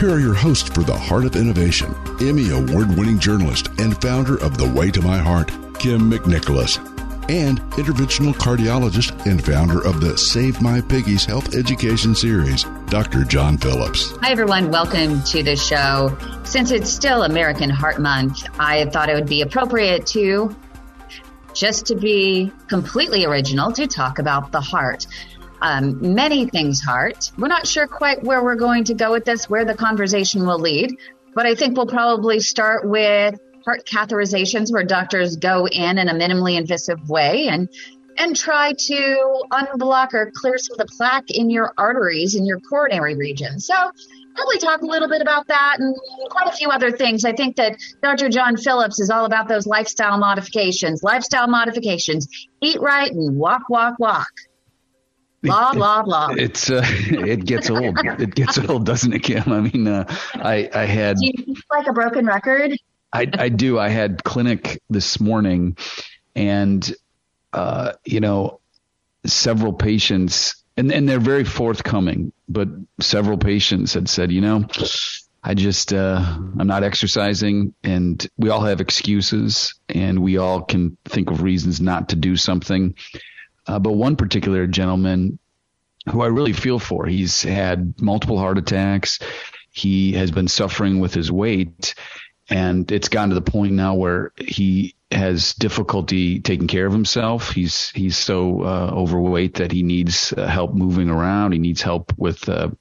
Here are your hosts for the Heart of Innovation, Emmy Award-winning journalist and founder of The Way to My Heart, Kim McNicholas, and interventional cardiologist and founder of the Save My Piggies Health Education Series, Dr. John Phillips. Hi, everyone. Welcome to the show. Since it's still American Heart Month, I thought it would be appropriate to, just to be completely original, to talk about the heart. Many things heart. We're not sure quite where we're going to go with this, where the conversation will lead, but I think we'll probably start with heart catheterizations, where doctors go in a minimally invasive way and try to unblock or clear some of the plaque in your arteries, in your coronary region. So probably talk a little bit about that and quite a few other things. I think that Dr. John Phillips is all about those lifestyle modifications, eat right and walk. Blah, blah, blah. It gets old. It gets old, doesn't it, Kim? I mean, I had... Do you feel like a broken record? I do. I had clinic this morning and, several patients, and they're very forthcoming, but several patients had said, I just, I'm not exercising, and we all have excuses and we all can think of reasons not to do something. But one particular gentleman who I really feel for, he's had multiple heart attacks. He has been suffering with his weight, and it's gotten to the point now where he has difficulty taking care of himself. He's so overweight that he needs help moving around. He needs help with, kind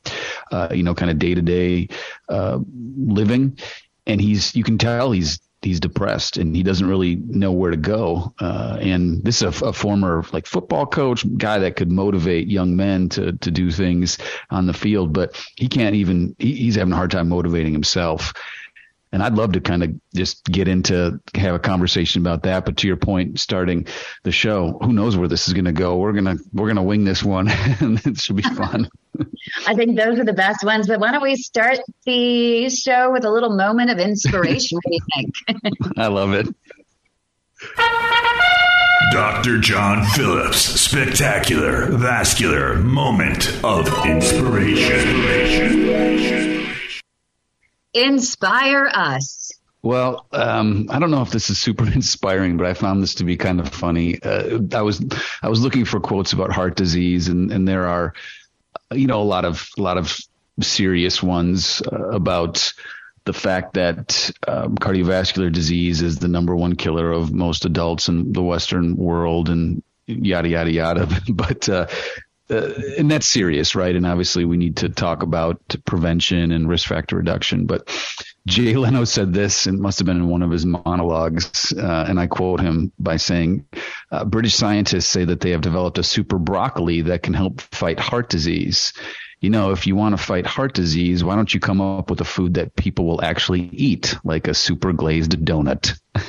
of day-to-day living. And you can tell he's depressed and he doesn't really know where to go. And this is a former football coach guy that could motivate young men to do things on the field, but he can't even, he's having a hard time motivating himself. And I'd love to kind of just have a conversation about that. But to your point, starting the show, who knows where this is going to go? We're going to wing this one and it should be fun. I think those are the best ones, but why don't we start the show with a little moment of inspiration? What do you think? I love it. Dr. John Phillips, spectacular vascular moment of inspiration. Inspire us. Well, I don't know if this is super inspiring, but I found this to be kind of funny. I was looking for quotes about heart disease, and there are, a lot of serious ones about the fact that cardiovascular disease is the number one killer of most adults in the Western world, and yada yada yada. But and that's serious, right? And obviously we need to talk about prevention and risk factor reduction. But Jay Leno said this, and it must have been in one of his monologues, and I quote him by saying, British scientists say that they have developed a super broccoli that can help fight heart disease. If you want to fight heart disease, why don't you come up with a food that people will actually eat, like a super glazed donut? I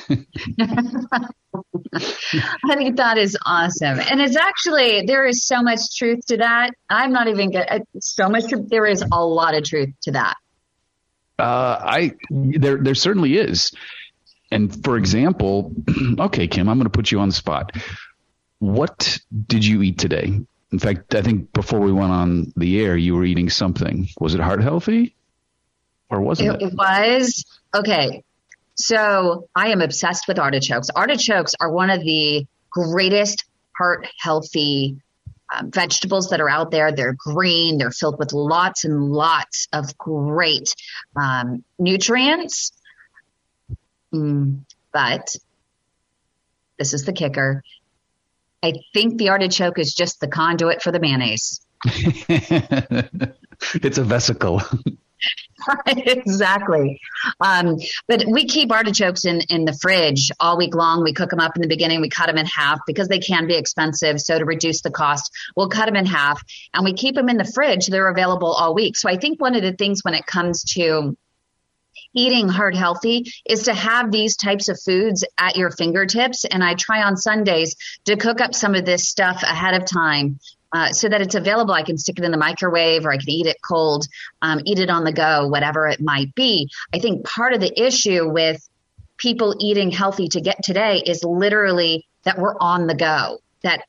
think that is awesome. And it's actually, there is so much truth to that. I'm not even good. So much. There is a lot of truth to that. There certainly is. And for example, okay, Kim, I'm going to put you on the spot. What did you eat today? In fact, I think before we went on the air, you were eating something. Was it heart healthy or wasn't it? It was. Okay. So I am obsessed with artichokes. Artichokes are one of the greatest heart healthy vegetables that are out there. They're green. They're filled with lots and lots of great nutrients. But this is the kicker. I think the artichoke is just the conduit for the mayonnaise. It's a vesicle. Exactly. But we keep artichokes in the fridge all week long. We cook them up in the beginning. We cut them in half because they can be expensive. So to reduce the cost, we'll cut them in half and we keep them in the fridge. They're available all week. So I think one of the things when it comes to eating heart healthy is to have these types of foods at your fingertips. And I try on Sundays to cook up some of this stuff ahead of time. So that it's available. I can stick it in the microwave or I can eat it cold, eat it on the go, whatever it might be. I think part of the issue with people eating healthy to get today is literally that we're on the go, that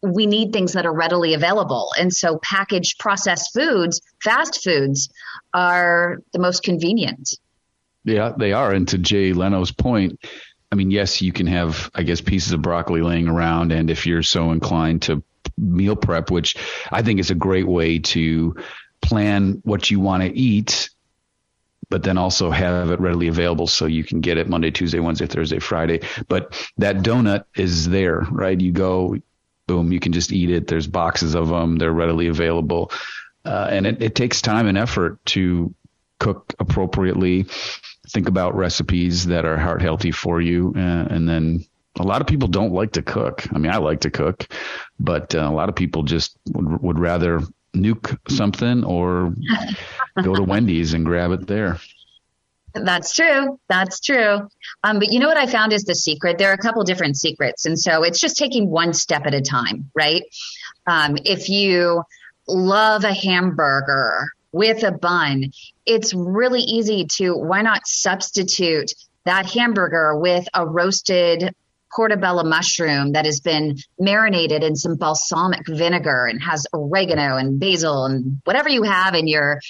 we need things that are readily available. And so packaged processed foods, fast foods are the most convenient. Yeah, they are. And to Jay Leno's point, I mean, yes, you can have, I guess, pieces of broccoli laying around. And if you're so inclined to meal prep, which I think is a great way to plan what you want to eat, but then also have it readily available so you can get it Monday, Tuesday, Wednesday, Thursday, Friday. But that donut is there, right? You go, boom, you can just eat it. There's boxes of them. They're readily available. And it takes time and effort to cook appropriately, think about recipes that are heart healthy for you, and then a lot of people don't like to cook. I mean, I like to cook, but a lot of people just would rather nuke something or go to Wendy's and grab it there. That's true. That's true. But you know what I found is the secret? There are a couple different secrets. And so it's just taking one step at a time, right? If you love a hamburger with a bun, it's really easy to, why not substitute that hamburger with a roasted portobello mushroom that has been marinated in some balsamic vinegar and has oregano and basil and whatever you have in your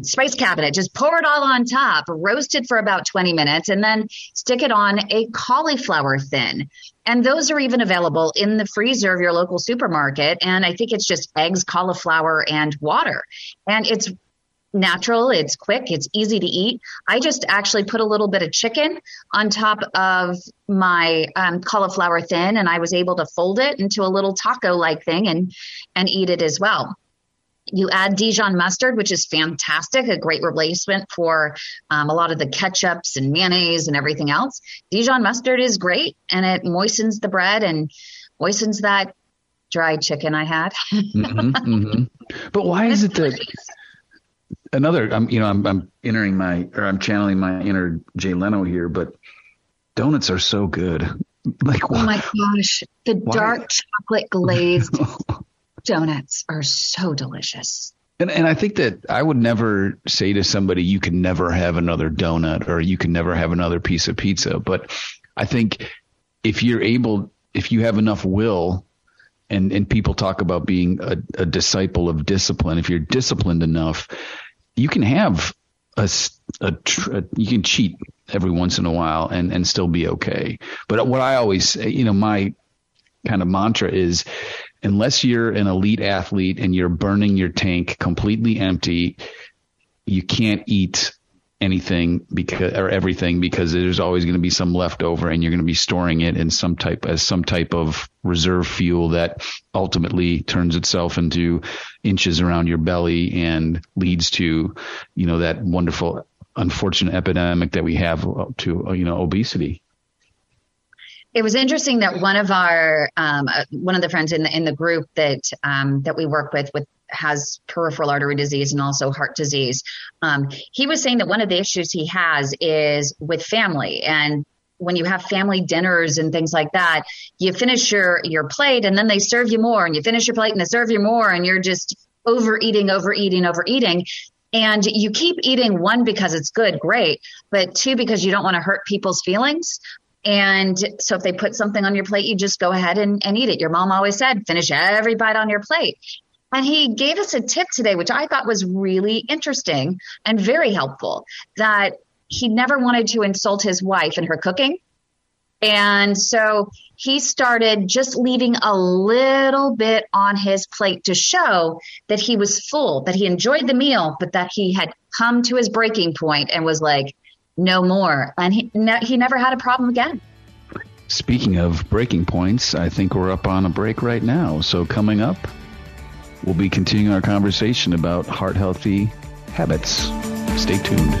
spice cabinet. Just pour it all on top, roast it for about 20 minutes, and then stick it on a cauliflower thin. And those are even available in the freezer of your local supermarket. And I think it's just eggs, cauliflower, and water. And it's natural, it's quick, it's easy to eat. I just actually put a little bit of chicken on top of my cauliflower thin, and I was able to fold it into a little taco-like thing and eat it as well. You add Dijon mustard, which is fantastic, a great replacement for a lot of the ketchups and mayonnaise and everything else. Dijon mustard is great, and it moistens the bread and moistens that dried chicken I had. But why is it that... Another, I'm entering I'm channeling my inner Jay Leno here, but donuts are so good. Like, oh my gosh, dark chocolate glazed donuts are so delicious. And I think that I would never say to somebody, you can never have another donut or you can never have another piece of pizza. But I think if you have enough will. And people talk about being a disciple of discipline. If you're disciplined enough, you can have you can cheat every once in a while and still be okay. But what I always say, my kind of mantra is, unless you're an elite athlete and you're burning your tank completely empty, you can't eat anything or everything, because there's always going to be some leftover and you're going to be storing it in some type of reserve fuel that ultimately turns itself into inches around your belly and leads to, that wonderful, unfortunate epidemic that we have to, obesity. It was interesting that one of our, one of the friends in the group that we work with has peripheral artery disease and also heart disease. He was saying that one of the issues he has is with family. And when you have family dinners and things like that, you finish your plate and then they serve you more, and you finish your plate and they serve you more, and you're just overeating. And you keep eating, one, because it's good, great, but two, because you don't want to hurt people's feelings. And so if they put something on your plate, you just go ahead and eat it. Your mom always said, finish every bite on your plate. And he gave us a tip today, which I thought was really interesting and very helpful, that he never wanted to insult his wife in her cooking. And so he started just leaving a little bit on his plate to show that he was full, that he enjoyed the meal, but that he had come to his breaking point and was like, no more. And he never had a problem again. Speaking of breaking points, I think we're up on a break right now. So coming up, we'll be continuing our conversation about heart-healthy habits. Stay tuned.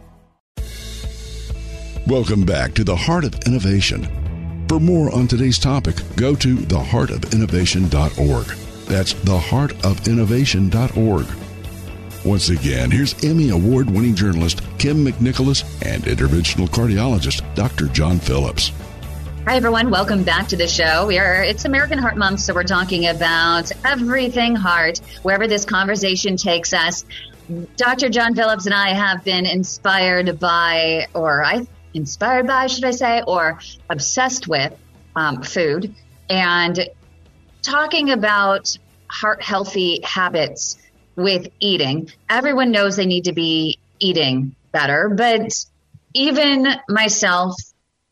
Welcome back to The Heart of Innovation. For more on today's topic, go to theheartofinnovation.org. That's theheartofinnovation.org. Once again, here's Emmy Award-winning journalist Kim McNicholas and interventional cardiologist Dr. John Phillips. Hi, everyone. Welcome back to the show. It's American Heart Month, so we're talking about everything heart, wherever this conversation takes us. Dr. John Phillips and I have been obsessed with food and talking about heart-healthy habits with eating. Everyone knows they need to be eating better, but even myself,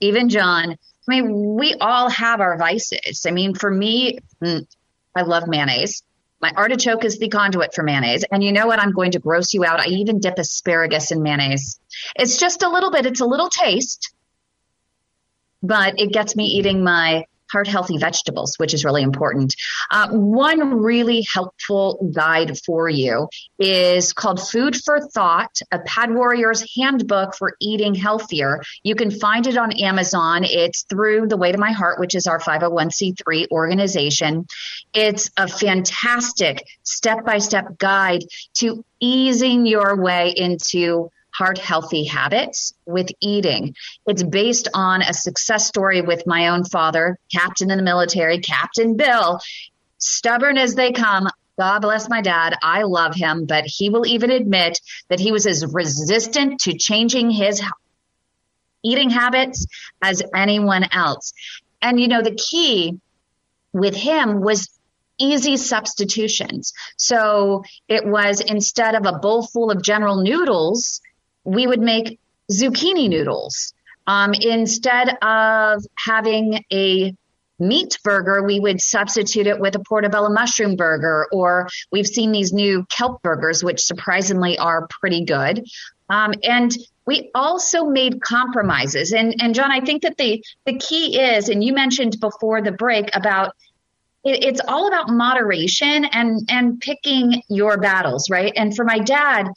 even John, we all have our vices. For me, I love mayonnaise. My artichoke is the conduit for mayonnaise. And you know what? I'm going to gross you out. I even dip asparagus in mayonnaise. It's just a little bit. It's a little taste, but it gets me eating my heart-healthy vegetables, which is really important. One really helpful guide for you is called Food for Thought: A P.A.D. Warriors Handbook for Eating Healthier. You can find it on Amazon. It's through The Way to My Heart, which is our 501c3 organization. It's a fantastic step-by-step guide to easing your way into heart-healthy habits with eating. It's based on a success story with my own father, captain in the military, Captain Bill. Stubborn as they come. God bless my dad. I love him, but he will even admit that he was as resistant to changing his eating habits as anyone else. And, the key with him was easy substitutions. So it was, instead of a bowl full of General Noodles, we would make zucchini noodles. Instead of having a meat burger, we would substitute it with a portobello mushroom burger, or we've seen these new kelp burgers, which surprisingly are pretty good. And we also made compromises. And John, I think that the key is, and you mentioned before the break about, it's all about moderation and picking your battles, right? And for my dad,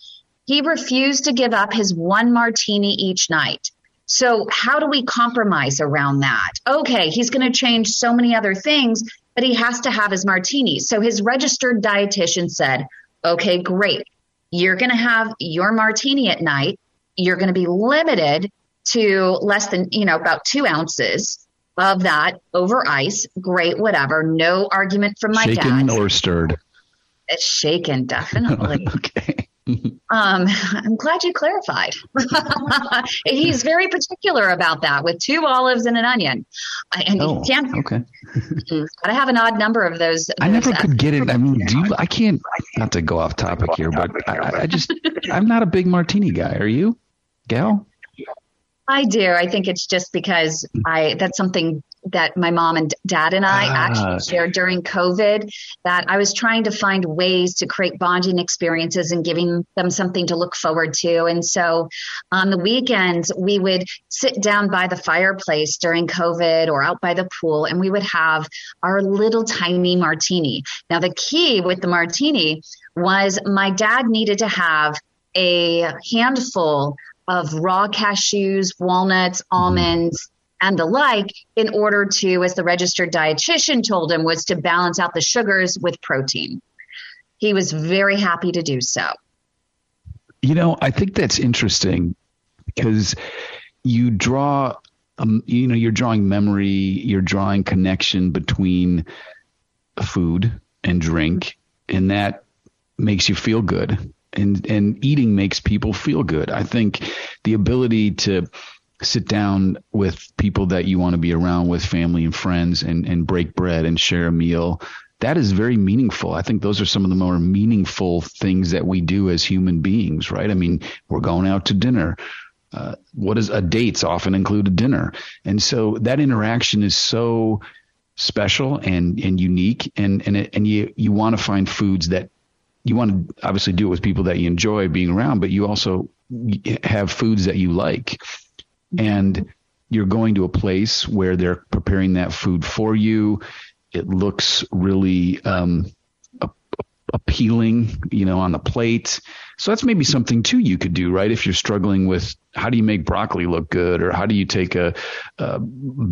he refused to give up his one martini each night. So how do we compromise around that? Okay, he's going to change so many other things, but he has to have his martinis. So his registered dietitian said, okay, great. You're going to have your martini at night. You're going to be limited to less than, about 2 ounces of that over ice. Great, whatever. No argument from my dad. Shaken or stirred? It's shaken, definitely. Okay. I'm glad you clarified. He's very particular about that, with 2 olives and an onion. And you can't. Okay. Gotta have an odd number of those. I never could get it. I can't. Not to go off topic here, but I'm not a big martini guy. Are you, gal? I do. I think it's just because that's something that my mom and dad and I actually shared during COVID, that I was trying to find ways to create bonding experiences and giving them something to look forward to. And so on the weekends, we would sit down by the fireplace during COVID or out by the pool, and we would have our little tiny martini. Now, the key with the martini was my dad needed to have a handful of raw cashews, walnuts, almonds, and the like, in order to, as the registered dietitian told him, was to balance out the sugars with protein. He was very happy to do so. You know, I think that's interesting because you draw, you know, you're drawing memory, you're drawing connection between food and drink, and that makes you feel good. And eating makes people feel good. I think the ability to sit down with people that you want to be around with, family and friends, and break bread and share a meal, that is very meaningful. I think those are some of the more meaningful things that we do as human beings, right? I mean, we're going out to dinner. What is a date's often include a dinner. And so that interaction is so special and unique. And you want to find foods that you want to obviously do it with people that you enjoy being around, but you also have foods that you like. And you're going to a place where they're preparing that food for you. It looks really appealing, you know, on the plate. So that's maybe something too you could do, right? If you're struggling with how do you make broccoli look good, or how do you take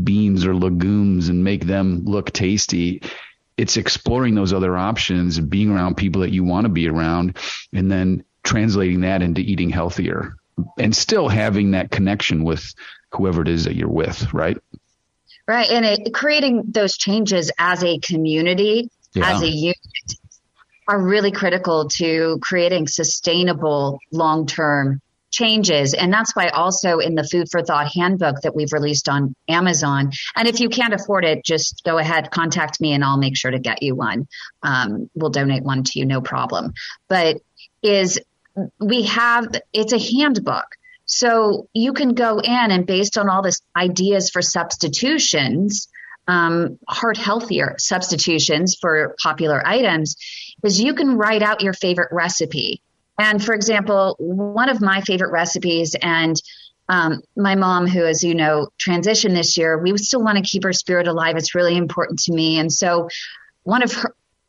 beans or legumes and make them look tasty. It's exploring those other options and being around people that you want to be around, and then translating that into eating healthier and still having that connection with whoever it is that you're with. Right. Right. And creating those changes as a community, as a unit, are really critical to creating sustainable long-term changes. And that's why also in the Food for Thought handbook that we've released on Amazon, and if you can't afford it, just go ahead, contact me and I'll make sure to get you one. We'll donate one to you, no problem. But it's a handbook. So you can go in and based on all this ideas for substitutions, heart healthier substitutions for popular items, is you can write out your favorite recipe. And for example, one of my favorite recipes, and my mom, who, as you know, transitioned this year, we still want to keep her spirit alive. It's really important to me. And so one of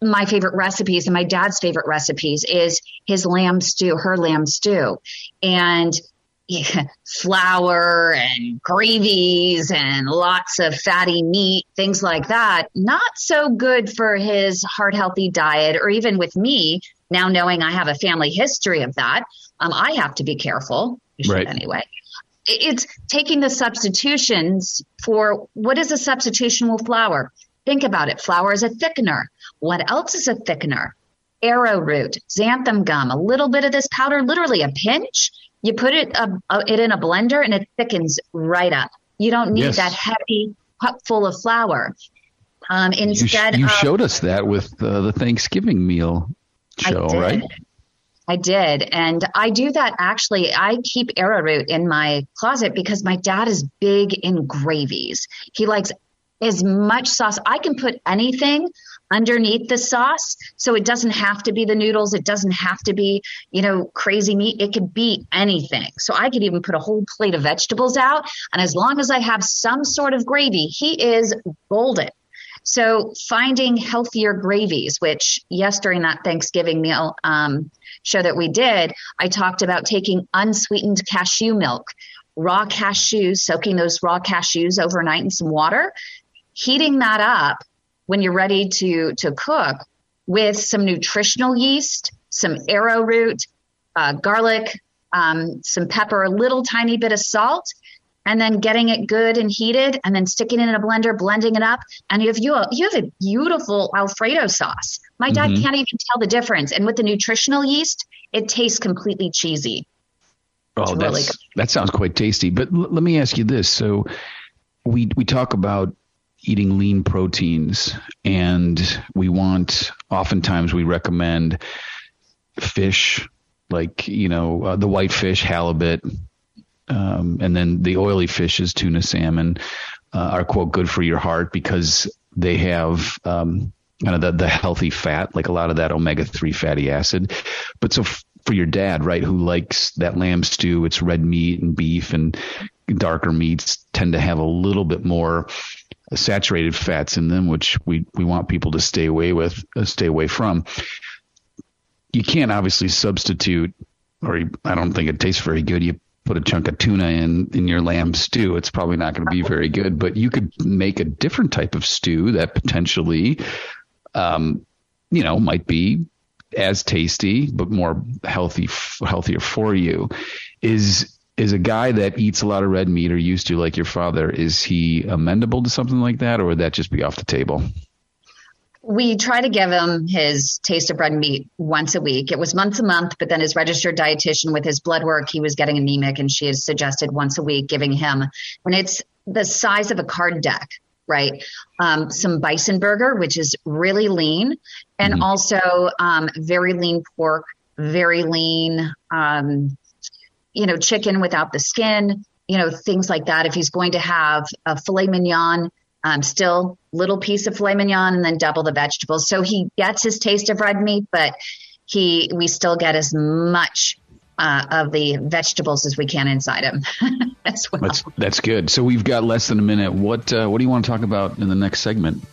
my favorite recipes and my dad's favorite recipes is his lamb stew, her lamb stew, and flour and gravies and lots of fatty meat, things like that. Not so good for his heart healthy diet, or even with me. Now, knowing I have a family history of that, I have to be careful. Right. Anyway, it's taking the substitutions for what is a substitution with flour. Think about it. Flour is a thickener. What else is a thickener? Arrowroot, xanthan gum, a little bit of this powder, literally a pinch. You put it in a blender and it thickens right up. You don't need that heavy cupful of flour. Instead, you showed us that with the Thanksgiving meal show, right? I did. And I do that actually. I keep arrowroot in my closet because my dad is big in gravies. He likes as much sauce. I can put anything underneath the sauce. So it doesn't have to be the noodles. It doesn't have to be, you know, crazy meat. It could be anything. So I could even put a whole plate of vegetables out. And as long as I have some sort of gravy, he is golden. So finding healthier gravies, which during that Thanksgiving meal show that we did, I talked about taking unsweetened cashew milk, raw cashews, soaking those raw cashews overnight in some water, heating that up when you're ready to cook with some nutritional yeast, some arrowroot, garlic, some pepper, a little tiny bit of salt, and then getting it good and heated, and then sticking it in a blender, blending it up. And you have a beautiful Alfredo sauce. My dad can't even tell the difference. And with the nutritional yeast, it tastes completely cheesy. Oh, that sounds quite tasty. But let me ask you this. So we talk about eating lean proteins, and oftentimes we recommend fish, like, you know, the white fish, halibut, and then the oily fish is tuna, salmon, are quote good for your heart because they have the healthy fat, like a lot of that omega-3 fatty acid. But so for your dad, right, who likes that lamb stew, it's red meat and beef, and darker meats tend to have a little bit more saturated fats in them, which we want people to stay away from. You can't obviously substitute, or I don't think it tastes very good. You put a chunk of tuna in your lamb stew, it's probably not going to be very good, but you could make a different type of stew that potentially, might be as tasty, but more healthier for you. Is a guy that eats a lot of red meat or used to, like your father, is he amenable to something like that, or would that just be off the table? We try to give him his taste of red meat once a week. It was once a month, but then his registered dietitian, with his blood work, he was getting anemic, and she has suggested once a week giving him, when it's the size of a card deck, right? Some bison burger, which is really lean, and also very lean pork, very lean, chicken without the skin, things like that. If he's going to have a filet mignon, still little piece of filet mignon and then double the vegetables. So he gets his taste of red meat, but we still get as much of the vegetables as we can inside him as well. That's good. So we've got less than a minute. What do you want to talk about in the next segment?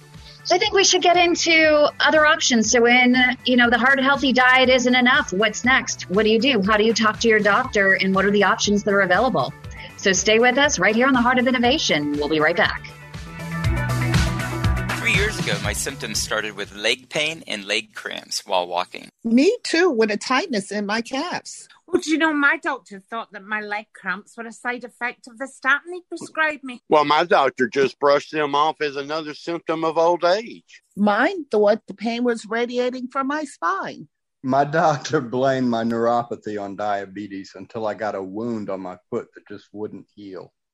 I think we should get into other options. So when, the heart healthy diet isn't enough, what's next? What do you do? How do you talk to your doctor, and what are the options that are available? So stay with us right here on The Heart of Innovation. We'll be right back. 3 years ago, my symptoms started with leg pain and leg cramps while walking. Me too, with a tightness in my calves. Well, do you know, my doctor thought that my leg cramps were a side effect of the statin he prescribed me. Well, my doctor just brushed them off as another symptom of old age. Mine thought the pain was radiating from my spine. My doctor blamed my neuropathy on diabetes until I got a wound on my foot that just wouldn't heal.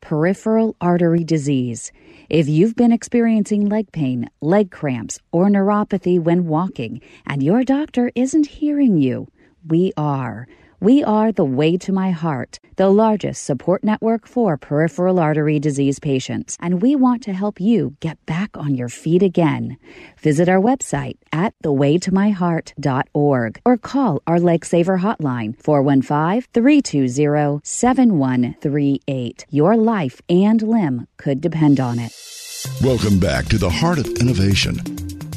Peripheral artery disease. If you've been experiencing leg pain, leg cramps, or neuropathy when walking, and your doctor isn't hearing you, we are. We are The Way to My Heart, the largest support network for peripheral artery disease patients, and we want to help you get back on your feet again. Visit our website at thewaytomyheart.org or call our Leg Saver hotline, 415-320-7138. Your life and limb could depend on it. Welcome back to The Heart of Innovation.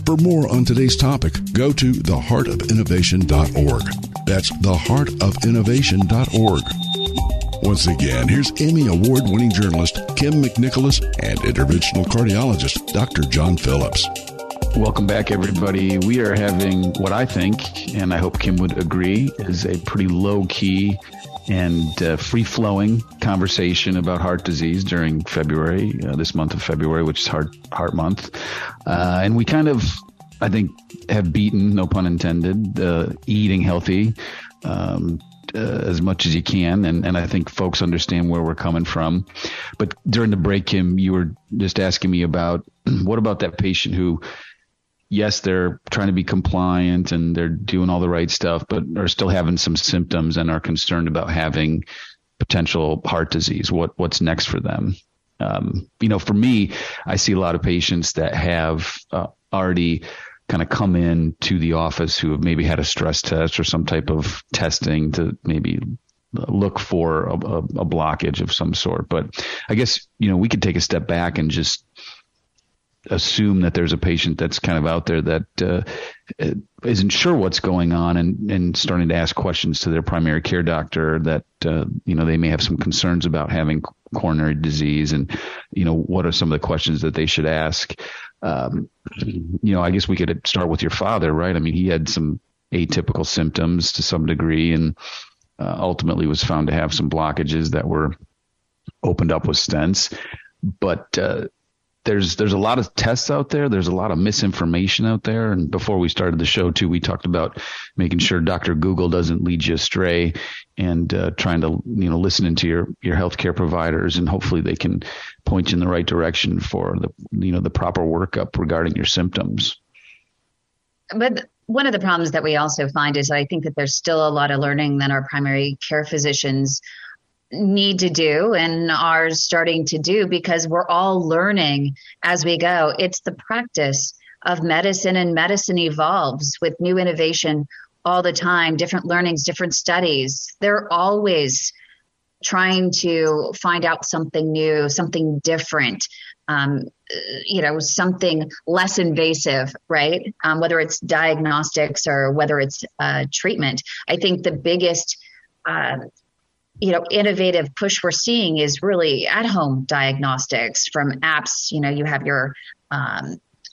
For more on today's topic, go to theheartofinnovation.org. That's theheartofinnovation.org. Once again, here's Emmy Award-winning journalist Kim McNicholas and interventional cardiologist Dr. John Phillips. Welcome back, everybody. We are having what I think, and I hope Kim would agree, is a pretty low-key and free-flowing conversation about heart disease during February, this month of February, which is Heart Month. And we kind of, I think, have beaten, no pun intended, eating healthy as much as you can. And I think folks understand where we're coming from. But during the break, Kim, you were just asking me about what about that patient who, yes, they're trying to be compliant and they're doing all the right stuff, but are still having some symptoms and are concerned about having potential heart disease. What's next for them? For me, I see a lot of patients that have already kind of come in to the office who have maybe had a stress test or some type of testing to maybe look for a blockage of some sort. But I guess, we could take a step back and just assume that there's a patient that's kind of out there that isn't sure what's going on and starting to ask questions to their primary care doctor that, they may have some concerns about having coronary disease and, what are some of the questions that they should ask? I guess we could start with your father, right? I mean, he had some atypical symptoms to some degree and ultimately was found to have some blockages that were opened up with stents. But there's a lot of tests out there. There's a lot of misinformation out there. And before we started the show, too, we talked about making sure Dr. Google doesn't lead you astray and trying to, listen into your healthcare providers, and hopefully they can point you in the right direction for the proper workup regarding your symptoms. But one of the problems that we also find is I think that there's still a lot of learning that our primary care physicians need to do and are starting to do, because we're all learning as we go. It's the practice of medicine, and medicine evolves with new innovation all the time, different learnings, different studies. They're always trying to find out something new, something different, something less invasive, right? Whether it's diagnostics or whether it's treatment. I think the biggest innovative push we're seeing is really at-home diagnostics from apps. You have your,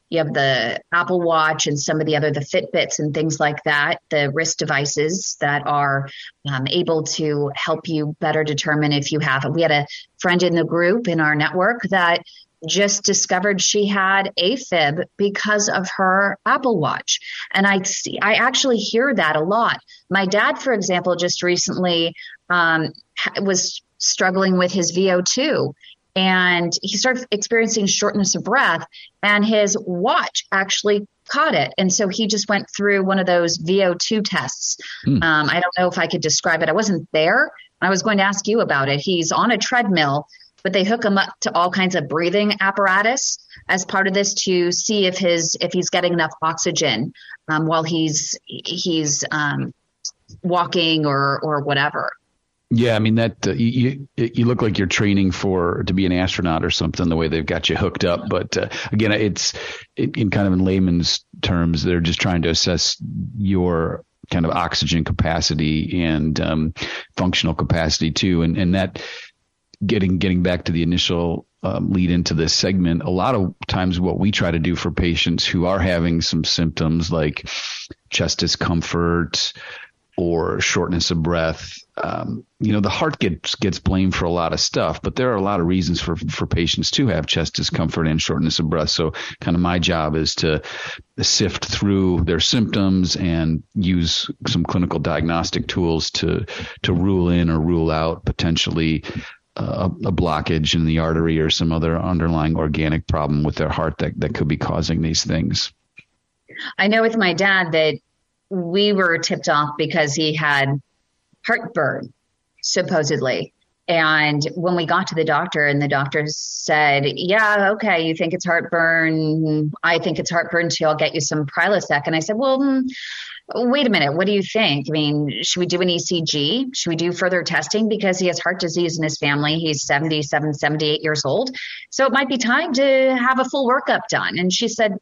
you have the Apple Watch and some of the Fitbits and things like that, the wrist devices that are able to help you better determine if you have it. We had a friend in the group in our network that just discovered she had AFib because of her Apple Watch. And I actually hear that a lot. My dad, for example, just recently was struggling with his VO2, and he started experiencing shortness of breath, and his watch actually caught it. And so he just went through one of those VO2 tests. I don't know if I could describe it. I wasn't there. I was going to ask you about it. He's on a treadmill, but they hook him up to all kinds of breathing apparatus as part of this to see if he's getting enough oxygen while he's walking or whatever. Yeah, I mean, that you look like you're training to be an astronaut or something, the way they've got you hooked up. But again, it's in layman's terms, they're just trying to assess your kind of oxygen capacity and functional capacity too. And that, getting back to the initial lead into this segment, a lot of times what we try to do for patients who are having some symptoms like chest discomfort or shortness of breath, the heart gets blamed for a lot of stuff, but there are a lot of reasons for patients to have chest discomfort and shortness of breath. So kind of my job is to sift through their symptoms and use some clinical diagnostic tools to rule in or rule out potentially a blockage in the artery or some other underlying organic problem with their heart that could be causing these things. I know with my dad that we were tipped off because he had heartburn, supposedly. And when we got to the doctor and the doctor said, yeah, okay, you think it's heartburn. I think it's heartburn too. I'll get you some Prilosec. And I said, well, wait a minute. What do you think? I mean, should we do an ECG? Should we do further testing? Because he has heart disease in his family. He's 77, 78 years old. So it might be time to have a full workup done. And she said,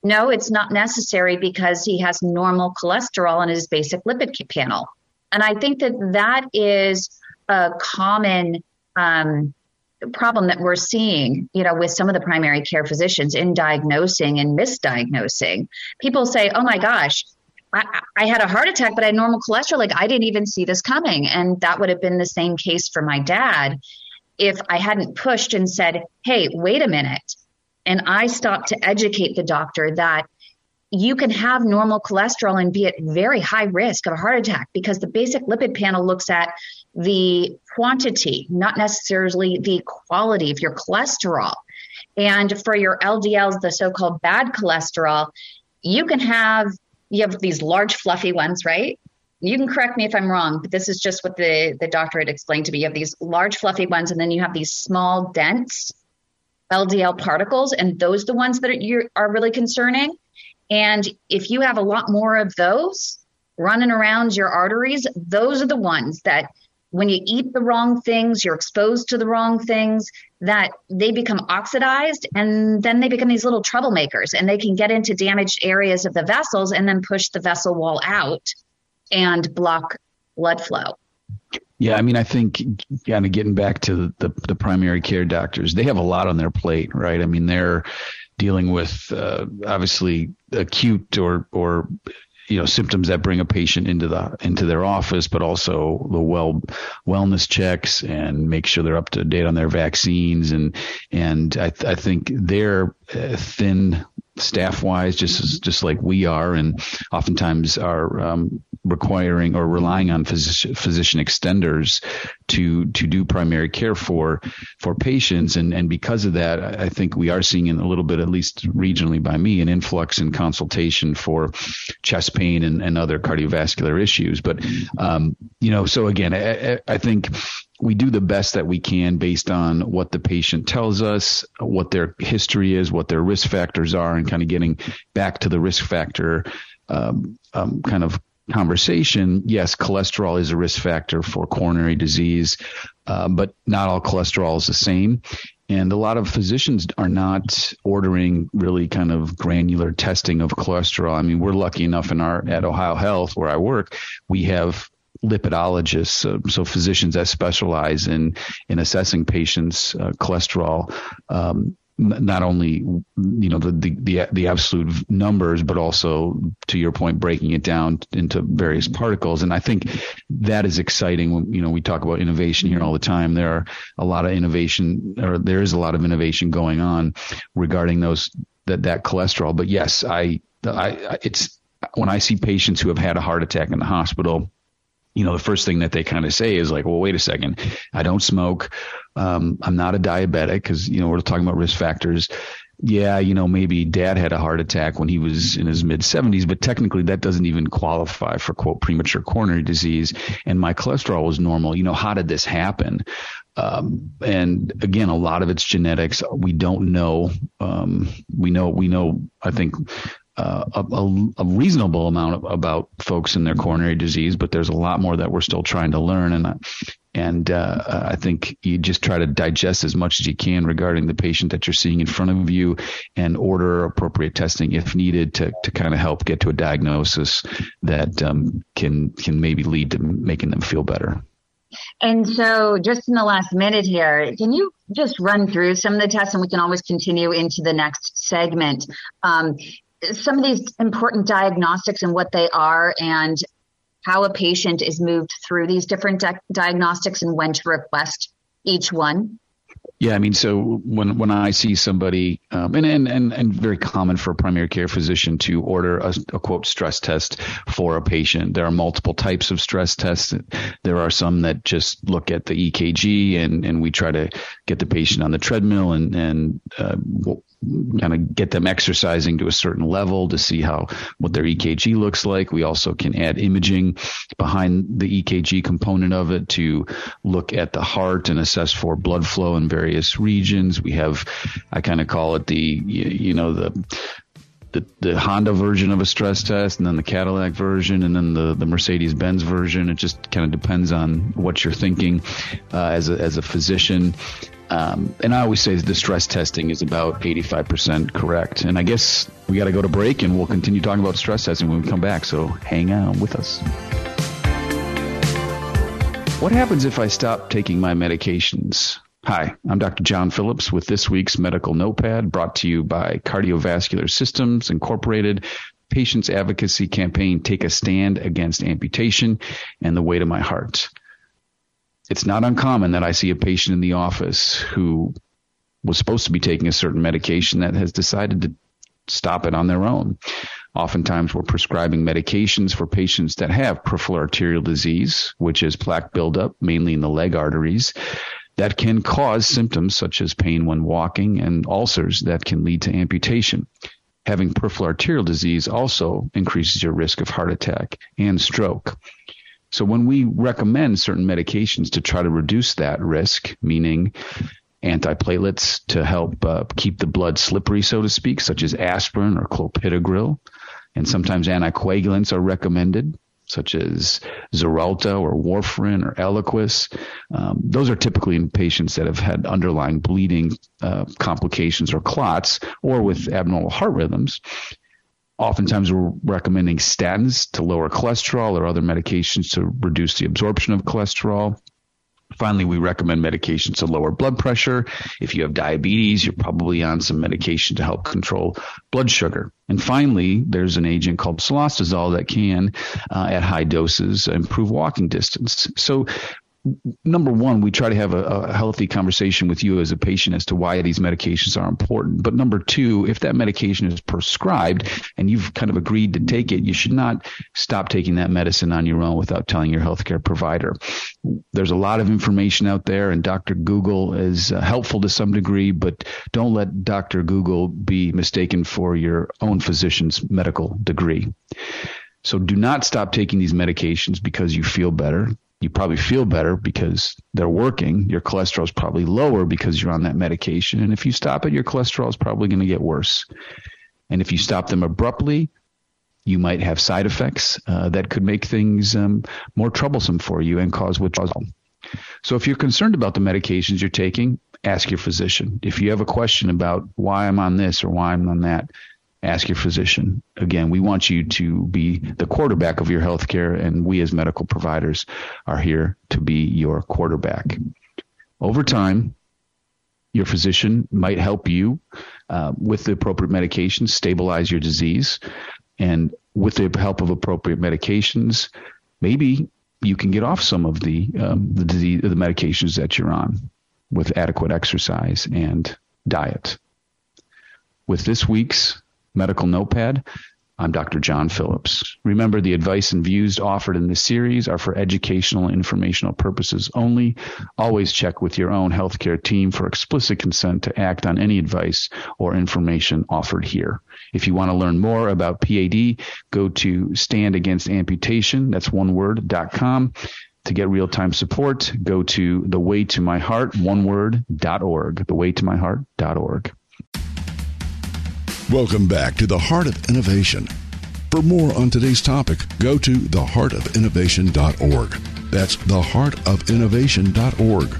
no, it's not necessary because he has normal cholesterol in his basic lipid panel. And I think that is a common problem that we're seeing, with some of the primary care physicians in diagnosing and misdiagnosing. People say, oh my gosh, I had a heart attack, but I had normal cholesterol. Like, I didn't even see this coming. And that would have been the same case for my dad if I hadn't pushed and said, hey, wait a minute. And I stopped to educate the doctor that you can have normal cholesterol and be at very high risk of a heart attack, because the basic lipid panel looks at the quantity, not necessarily the quality of your cholesterol. And for your LDLs, the so-called bad cholesterol, you have these large fluffy ones, right? You can correct me if I'm wrong, but this is just what the doctor had explained to me. You have these large fluffy ones, and then you have these small dense LDL particles, and those are the ones that are really concerning. And if you have a lot more of those running around your arteries, those are the ones that when you eat the wrong things, you're exposed to the wrong things, that they become oxidized, and then they become these little troublemakers, and they can get into damaged areas of the vessels and then push the vessel wall out and block blood flow. Yeah, I mean, I think kind of getting back to the primary care doctors, they have a lot on their plate, right? I mean, they're dealing with obviously acute or symptoms that bring a patient into their office, but also the wellness checks and make sure they're up to date on their vaccines. And I think they're thin staff wise, just like we are, and oftentimes are requiring or relying on physician extenders to do primary care for patients. And because of that, I think we are seeing in a little bit, at least regionally by me, an influx in consultation for chest pain and other cardiovascular issues. But, so again, I think we do the best that we can based on what the patient tells us, what their history is, what their risk factors are, and kind of getting back to the risk factor kind of conversation. Yes, cholesterol is a risk factor for coronary disease, but not all cholesterol is the same. And a lot of physicians are not ordering really kind of granular testing of cholesterol. I mean, we're lucky enough at Ohio Health, where I work, we have lipidologists, so physicians that specialize in assessing patients' cholesterol, not only the absolute numbers, but also, to your point, breaking it down into various particles. And I think that is exciting. When we talk about innovation here all the time, there is a lot of innovation going on regarding that cholesterol. But yes, it's when I see patients who have had a heart attack in the hospital, the first thing that they kind of say is like, well, wait a second, I don't smoke. I'm not a diabetic, because, we're talking about risk factors. Yeah, maybe dad had a heart attack when he was in his mid-70s, but technically that doesn't even qualify for, quote, premature coronary disease. And my cholesterol was normal. How did this happen? And again, a lot of it's genetics. We don't know. We know, I think, a reasonable amount about folks and their coronary disease, but there's a lot more that we're still trying to learn. And I think you just try to digest as much as you can regarding the patient that you're seeing in front of you, and order appropriate testing if needed to kind of help get to a diagnosis that can maybe lead to making them feel better. And so just in the last minute here, can you just run through some of the tests, and we can always continue into the next segment? Some of these important diagnostics and what they are, and how a patient is moved through these different diagnostics, and when to request each one. Yeah, I mean, so when I see somebody, and very common for a primary care physician to order a quote stress test for a patient. There are multiple types of stress tests. There are some that just look at the EKG, and we try to get the patient on the treadmill and we'll kind of get them exercising to a certain level to see what their EKG looks like. We also can add imaging behind the EKG component of it to look at the heart and assess for blood flow in various regions. We have, I kind of call it the Honda version of a stress test, and then the Cadillac version, and then the Mercedes-Benz version. It just kind of depends on what you're thinking as a physician. And I always say the stress testing is about 85% correct. And I guess we got to go to break, and we'll continue talking about stress testing when we come back. So hang on with us. What happens if I stop taking my medications? Hi, I'm Dr. John Phillips with this week's Medical Notepad, brought to you by Cardiovascular Systems Incorporated, Patients Advocacy Campaign, Take a Stand Against Amputation, and The Way to My Heart. It's not uncommon that I see a patient in the office who was supposed to be taking a certain medication that has decided to stop it on their own. Oftentimes, we're prescribing medications for patients that have peripheral arterial disease, which is plaque buildup, mainly in the leg arteries, that can cause symptoms such as pain when walking and ulcers that can lead to amputation. Having peripheral arterial disease also increases your risk of heart attack and stroke. So when we recommend certain medications to try to reduce that risk, meaning antiplatelets to help keep the blood slippery, so to speak, such as aspirin or clopidogrel, and sometimes anticoagulants are recommended, such as Xarelto or Warfarin or Eliquis. Those are typically in patients that have had underlying bleeding complications or clots, or with abnormal heart rhythms. Oftentimes, we're recommending statins to lower cholesterol or other medications to reduce the absorption of cholesterol. Finally, we recommend medications to lower blood pressure. If you have diabetes, you're probably on some medication to help control blood sugar. And finally, there's an agent called solostazole that can, at high doses, improve walking distance. So number one, we try to have a healthy conversation with you as a patient as to why these medications are important. But number two, if that medication is prescribed and you've kind of agreed to take it, you should not stop taking that medicine on your own without telling your healthcare provider. There's a lot of information out there, and Dr. Google is helpful to some degree, but don't let Dr. Google be mistaken for your own physician's medical degree. So do not stop taking these medications because you feel better. You probably feel better because they're working. Your cholesterol is probably lower because you're on that medication. And if you stop it, your cholesterol is probably going to get worse. And if you stop them abruptly, you might have side effects that could make things more troublesome for you and cause withdrawal. So if you're concerned about the medications you're taking, ask your physician. If you have a question about why I'm on this or why I'm on that, ask your physician. Again, we want you to be the quarterback of your healthcare, and we as medical providers are here to be your quarterback. Over time, your physician might help you with the appropriate medications, stabilize your disease, and with the help of appropriate medications, maybe you can get off some of the medications that you're on with adequate exercise and diet. With this week's Medical Notepad, I'm Dr. John Phillips. Remember, the advice and views offered in this series are for educational and informational purposes only. Always check with your own healthcare team for explicit consent to act on any advice or information offered here. If you want to learn more about PAD, go to StandAgainstAmputation, that's one word, .com. To get real-time support, go to The Way to My Heart, one word, .org, thewaytomyheart.org. Welcome back to The Heart of Innovation. For more on today's topic, go to theheartofinnovation.org. That's theheartofinnovation.org.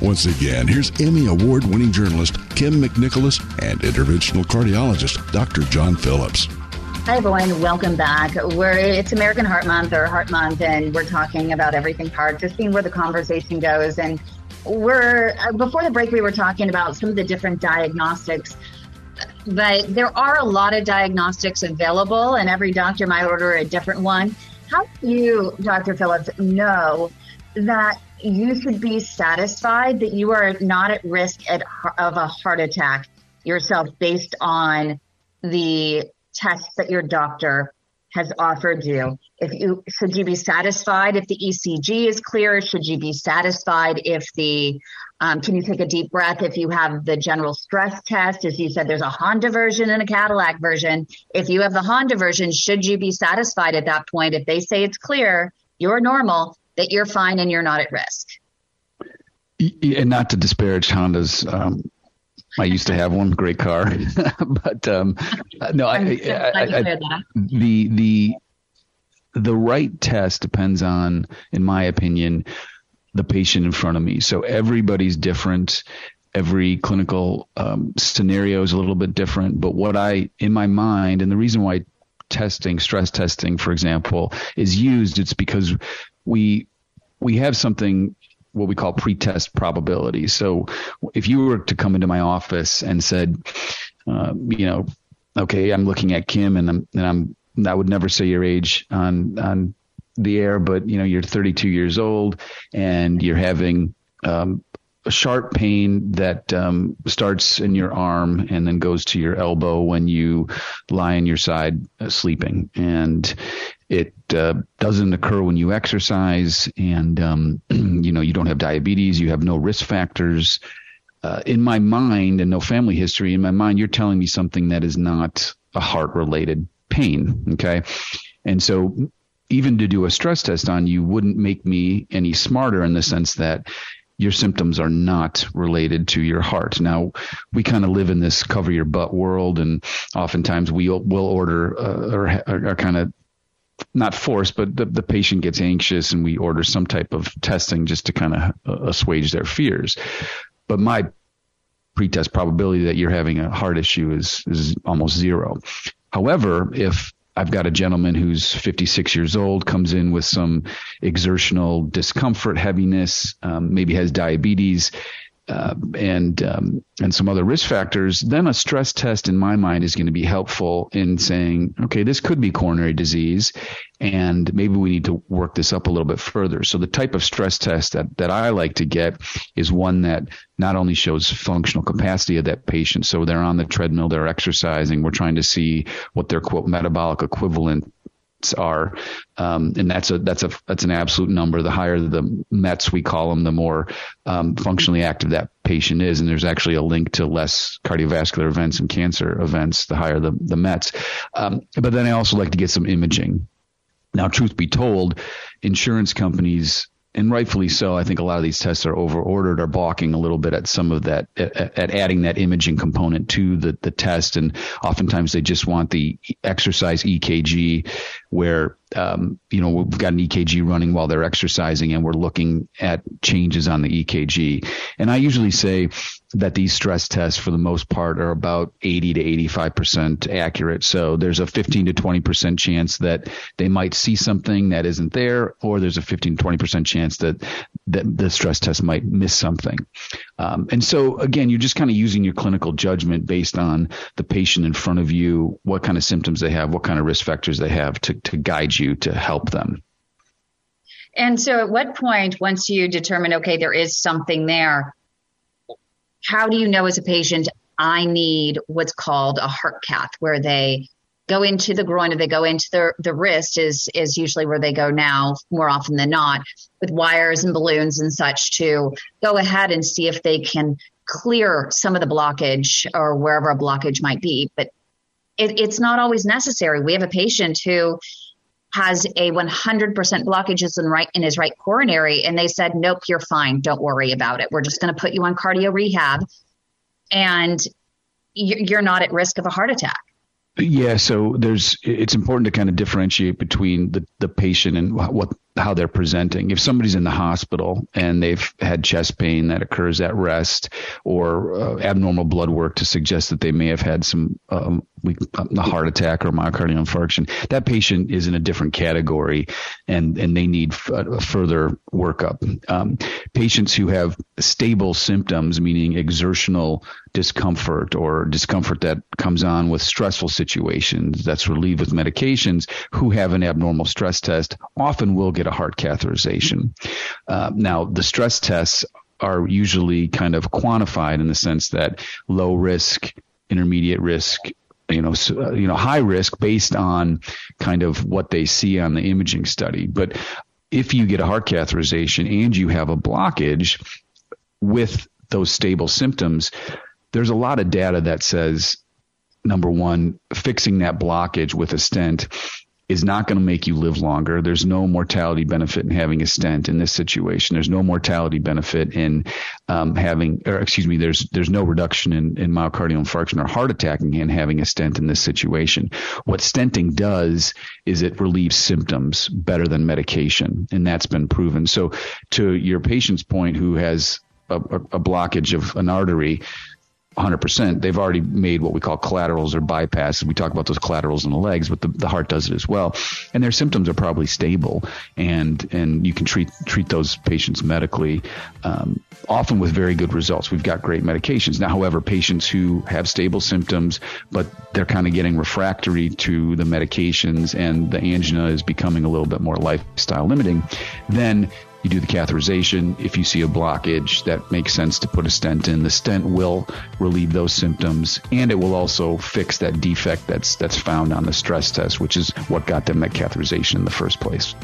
Once again, here's Emmy Award-winning journalist Kim McNicholas and interventional cardiologist Dr. John Phillips. Hi, everyone. Welcome back. It's American Heart Month or Heart Month, and we're talking about everything heart, just seeing where the conversation goes. And before the break, we were talking about some of the different diagnostics. But there are a lot of diagnostics available, and every doctor might order a different one. How do you, Dr. Phillips, know that you should be satisfied that you are not at risk of a heart attack yourself based on the tests that your doctor has offered you? Should you be satisfied if the ECG is clear? Should you be satisfied if can you take a deep breath if you have the general stress test? As you said, there's a Honda version and a Cadillac version. If you have the Honda version, should you be satisfied at that point? If they say it's clear, you're normal, that you're fine and you're not at risk. And not to disparage Hondas, I used to have one, great car, but no, the right test depends on, in my opinion, the patient in front of me. So everybody's different. Every clinical scenario is a little bit different. But what in my mind, and the reason why stress testing, for example, is used, it's because we have something what we call pretest probability. So if you were to come into my office and said, okay, I'm looking at Kim and I would never say your age on the air, but you're 32 years old and you're having a sharp pain that starts in your arm and then goes to your elbow when you lie on your side sleeping. And it doesn't occur when you exercise, and you don't have diabetes, you have no risk factors. In my mind, and no family history, in my mind, you're telling me something that is not a heart-related pain, okay? And so even to do a stress test on you wouldn't make me any smarter in the sense that your symptoms are not related to your heart. Now, we kind of live in this cover-your-butt world, and oftentimes we will order or kind of not forced, but the patient gets anxious and we order some type of testing just to kind of assuage their fears. But my pretest probability that you're having a heart issue is almost zero. However, if I've got a gentleman who's 56 years old, comes in with some exertional discomfort, heaviness, maybe has diabetes, and some other risk factors. Then a stress test in my mind is going to be helpful in saying, okay, this could be coronary disease, and maybe we need to work this up a little bit further. So the type of stress test that I like to get is one that not only shows functional capacity of that patient, so they're on the treadmill, they're exercising, we're trying to see what their quote metabolic equivalent are. And that's an absolute number. The higher the METs, we call them, the more functionally active that patient is. And there's actually a link to less cardiovascular events and cancer events, the higher the METs. But then I also like to get some imaging. Now, truth be told, insurance companies, and rightfully so, I think a lot of these tests are overordered, are balking a little bit at some of that, at adding that imaging component to the test. And oftentimes they just want the exercise EKG where, we've got an EKG running while they're exercising and we're looking at changes on the EKG. And I usually say that these stress tests for the most part are about 80 to 85% accurate. So there's a 15 to 20% chance that they might see something that isn't there, or there's a 15 to 20% chance that the stress test might miss something. And so again, you're just kind of using your clinical judgment based on the patient in front of you, what kind of symptoms they have, what kind of risk factors they have to guide you to help them. And so at what point, once you determine, okay, there is something there, how do you know as a patient, I need what's called a heart cath, where they go into the groin or they go into the wrist is usually where they go now, more often than not, with wires and balloons and such to go ahead and see if they can clear some of the blockage or wherever a blockage might be. But it's not always necessary. We have a patient who has a 100% blockages in his right coronary. And they said, nope, you're fine. Don't worry about it. We're just going to put you on cardio rehab and you're not at risk of a heart attack. Yeah. So it's important to kind of differentiate between the patient and how they're presenting. If somebody's in the hospital and they've had chest pain that occurs at rest or abnormal blood work to suggest that they may have had some a heart attack or myocardial infarction, that patient is in a different category and they need further workup. Patients who have stable symptoms, meaning exertional discomfort or discomfort that comes on with stressful situations that's relieved with medications, who have an abnormal stress test often will get a heart catheterization. Now, the stress tests are usually kind of quantified in the sense that low risk, intermediate risk, high risk based on kind of what they see on the imaging study. But if you get a heart catheterization and you have a blockage with those stable symptoms, there's a lot of data that says, number one, fixing that blockage with a stent is not going to make you live longer. There's no mortality benefit in having a stent in this situation. There's no mortality benefit in there's no reduction in myocardial infarction or heart attack in having a stent in this situation. What stenting does is it relieves symptoms better than medication, and that's been proven. So to your patient's point who has a blockage of an artery, 100%, they've already made what we call collaterals or bypasses. We talk about those collaterals in the legs, but the heart does it as well. And their symptoms are probably stable, and you can treat those patients medically, often with very good results. We've got great medications. Now, however, patients who have stable symptoms, but they're kind of getting refractory to the medications and the angina is becoming a little bit more lifestyle limiting, then you do the catheterization. If you see a blockage, that makes sense to put a stent in. The stent will relieve those symptoms, and it will also fix that defect that's found on the stress test, which is what got them that catheterization in the first place.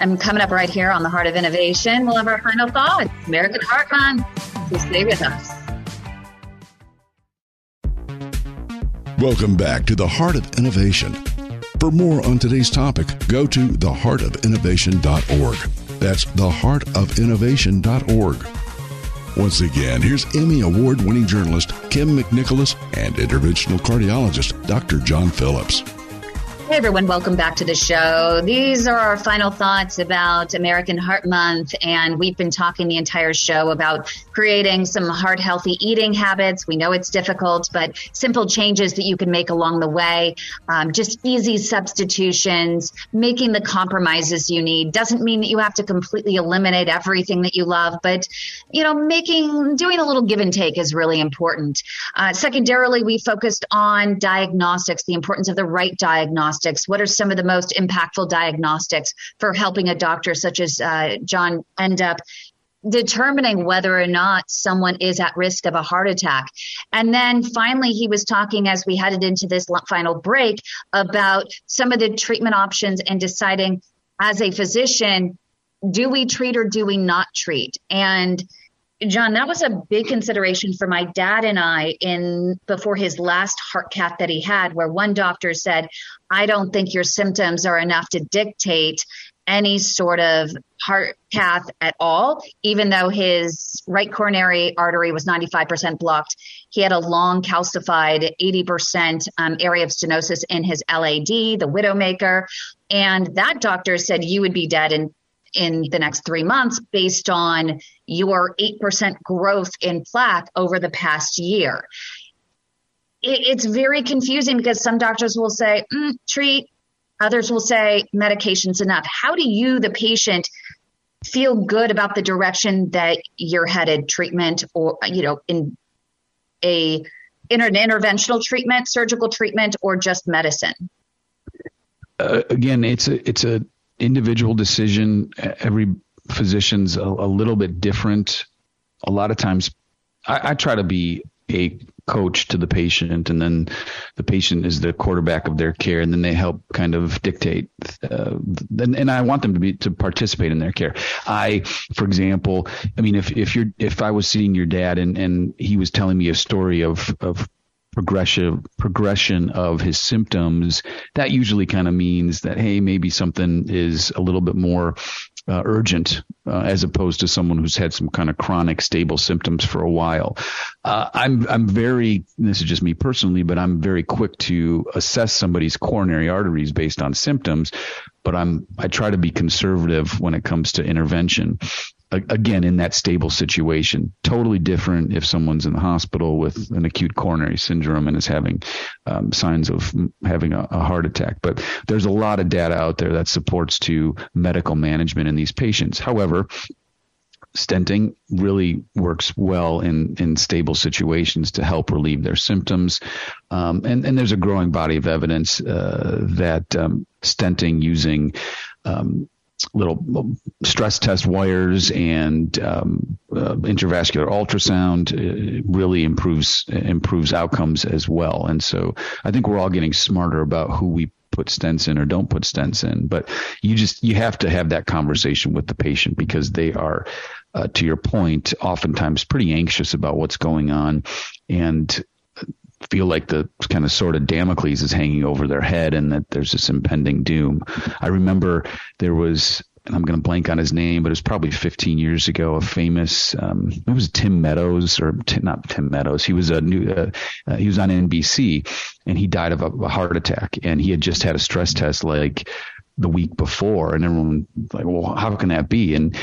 I'm coming up right here on The Heart of Innovation. We'll have our final thoughts. American Heart Month. So stay with us. Welcome back to The Heart of Innovation. For more on today's topic, go to theheartofinnovation.org. That's theheartofinnovation.org. Once again, here's Emmy Award-winning journalist Kim McNicholas and interventional cardiologist Dr. John Phillips. Hey everyone, welcome back to the show. These are our final thoughts about American Heart Month, and we've been talking the entire show about creating some heart-healthy eating habits. We know it's difficult, but simple changes that you can make along the way, just easy substitutions, making the compromises you need. Doesn't mean that you have to completely eliminate everything that you love, but you know, doing a little give and take is really important. Secondarily, we focused on diagnostics, the importance of the right diagnostics. What are some of the most impactful diagnostics for helping a doctor such as John end up determining whether or not someone is at risk of a heart attack? And then finally, he was talking, as we headed into this final break, about some of the treatment options and deciding as a physician, do we treat or do we not treat? And John, that was a big consideration for my dad and I before his last heart cath that he had, where one doctor said, I don't think your symptoms are enough to dictate any sort of heart cath at all, even though his right coronary artery was 95% blocked. He had a long calcified 80% area of stenosis in his LAD, the widowmaker. And that doctor said you would be dead in the next 3 months based on your 8% growth in plaque over the past year. It's very confusing because some doctors will say, treat. Others will say medication's enough. How do you, the patient, feel good about the direction that you're headed, treatment or, you know, in an interventional treatment, surgical treatment, or just medicine? Again, it's a individual decision. Every physician's a little bit different. A lot of times I try to be a coach to the patient, and then the patient is the quarterback of their care, and then they help kind of dictate. And I want them to participate in their care. For example, if I was seeing your dad and he was telling me a story of progression of his symptoms, that usually kind of means that, hey, maybe something is a little bit more urgent, as opposed to someone who's had some kind of chronic stable symptoms for a while. This is just me personally, but I'm very quick to assess somebody's coronary arteries based on symptoms, but I try to be conservative when it comes to intervention. Again, in that stable situation, totally different if someone's in the hospital with an acute coronary syndrome and is having signs of having a heart attack. But there's a lot of data out there that supports to medical management in these patients. However, stenting really works well in stable situations to help relieve their symptoms. And there's a growing body of evidence that stenting using little stress test wires and intravascular ultrasound really improves outcomes as well. And so I think we're all getting smarter about who we put stents in or don't put stents in, but you have to have that conversation with the patient, because they are, to your point, oftentimes pretty anxious about what's going on and feel like the kind of sword of Damocles is hanging over their head and that there's this impending doom. I remember there was, and I'm going to blank on his name, but it was probably 15 years ago, a famous, it was not Tim Meadows. He was he was on NBC, and he died of a heart attack, and he had just had a stress test like the week before, and everyone was like, well, how can that be? And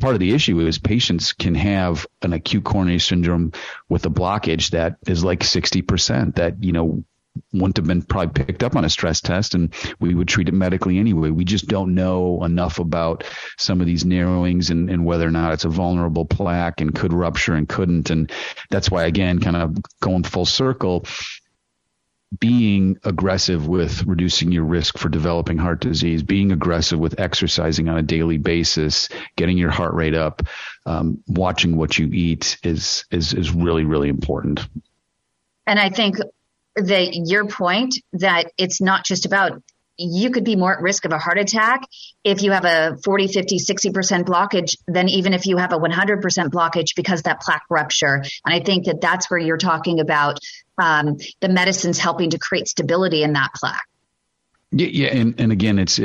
part of the issue is patients can have an acute coronary syndrome with a blockage that is like 60% that, you know, wouldn't have been probably picked up on a stress test, and we would treat it medically anyway. We just don't know enough about some of these narrowings and whether or not it's a vulnerable plaque and could rupture and couldn't. And that's why, again, kind of going full circle, being aggressive with reducing your risk for developing heart disease, being aggressive with exercising on a daily basis, getting your heart rate up, watching what you eat is really, really important. And I think your point that it's not just about, you could be more at risk of a heart attack if you have a 40, 50, 60% blockage than even if you have a 100% blockage, because that plaque rupture. And I think that that's where you're talking about the medicine's helping to create stability in that plaque. Yeah. And again, it's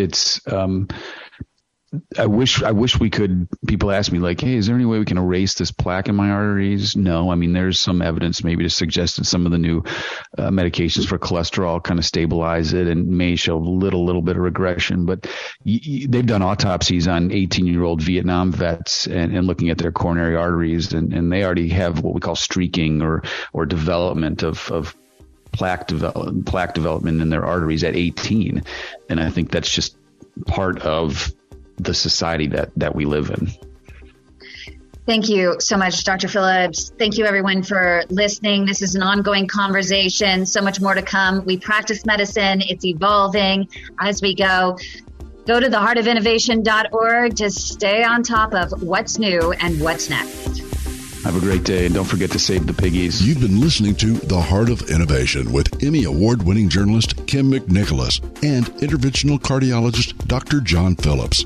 I wish we could. People ask me like, hey, is there any way we can erase this plaque in my arteries? No. I mean, there's some evidence maybe to suggest that some of the new medications for cholesterol kind of stabilize it and may show a little bit of regression. But they've done autopsies on 18-year-old Vietnam vets and looking at their coronary arteries, and they already have what we call streaking or development of plaque development in their arteries at 18. And I think that's just part of the society that we live in. Thank you so much, Dr. Phillips. Thank you, everyone, for listening. This is an ongoing conversation. So much more to come. We practice medicine. It's evolving as we go. Go to theheartofinnovation.org to stay on top of what's new and what's next. Have a great day, and don't forget to save the piggies. You've been listening to The Heart of Innovation with Emmy Award-winning journalist Kim McNicholas and interventional cardiologist Dr. John Phillips.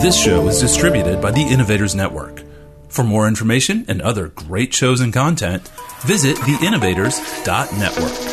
This show is distributed by the Innovators Network. For more information and other great shows and content, visit theinnovators.network.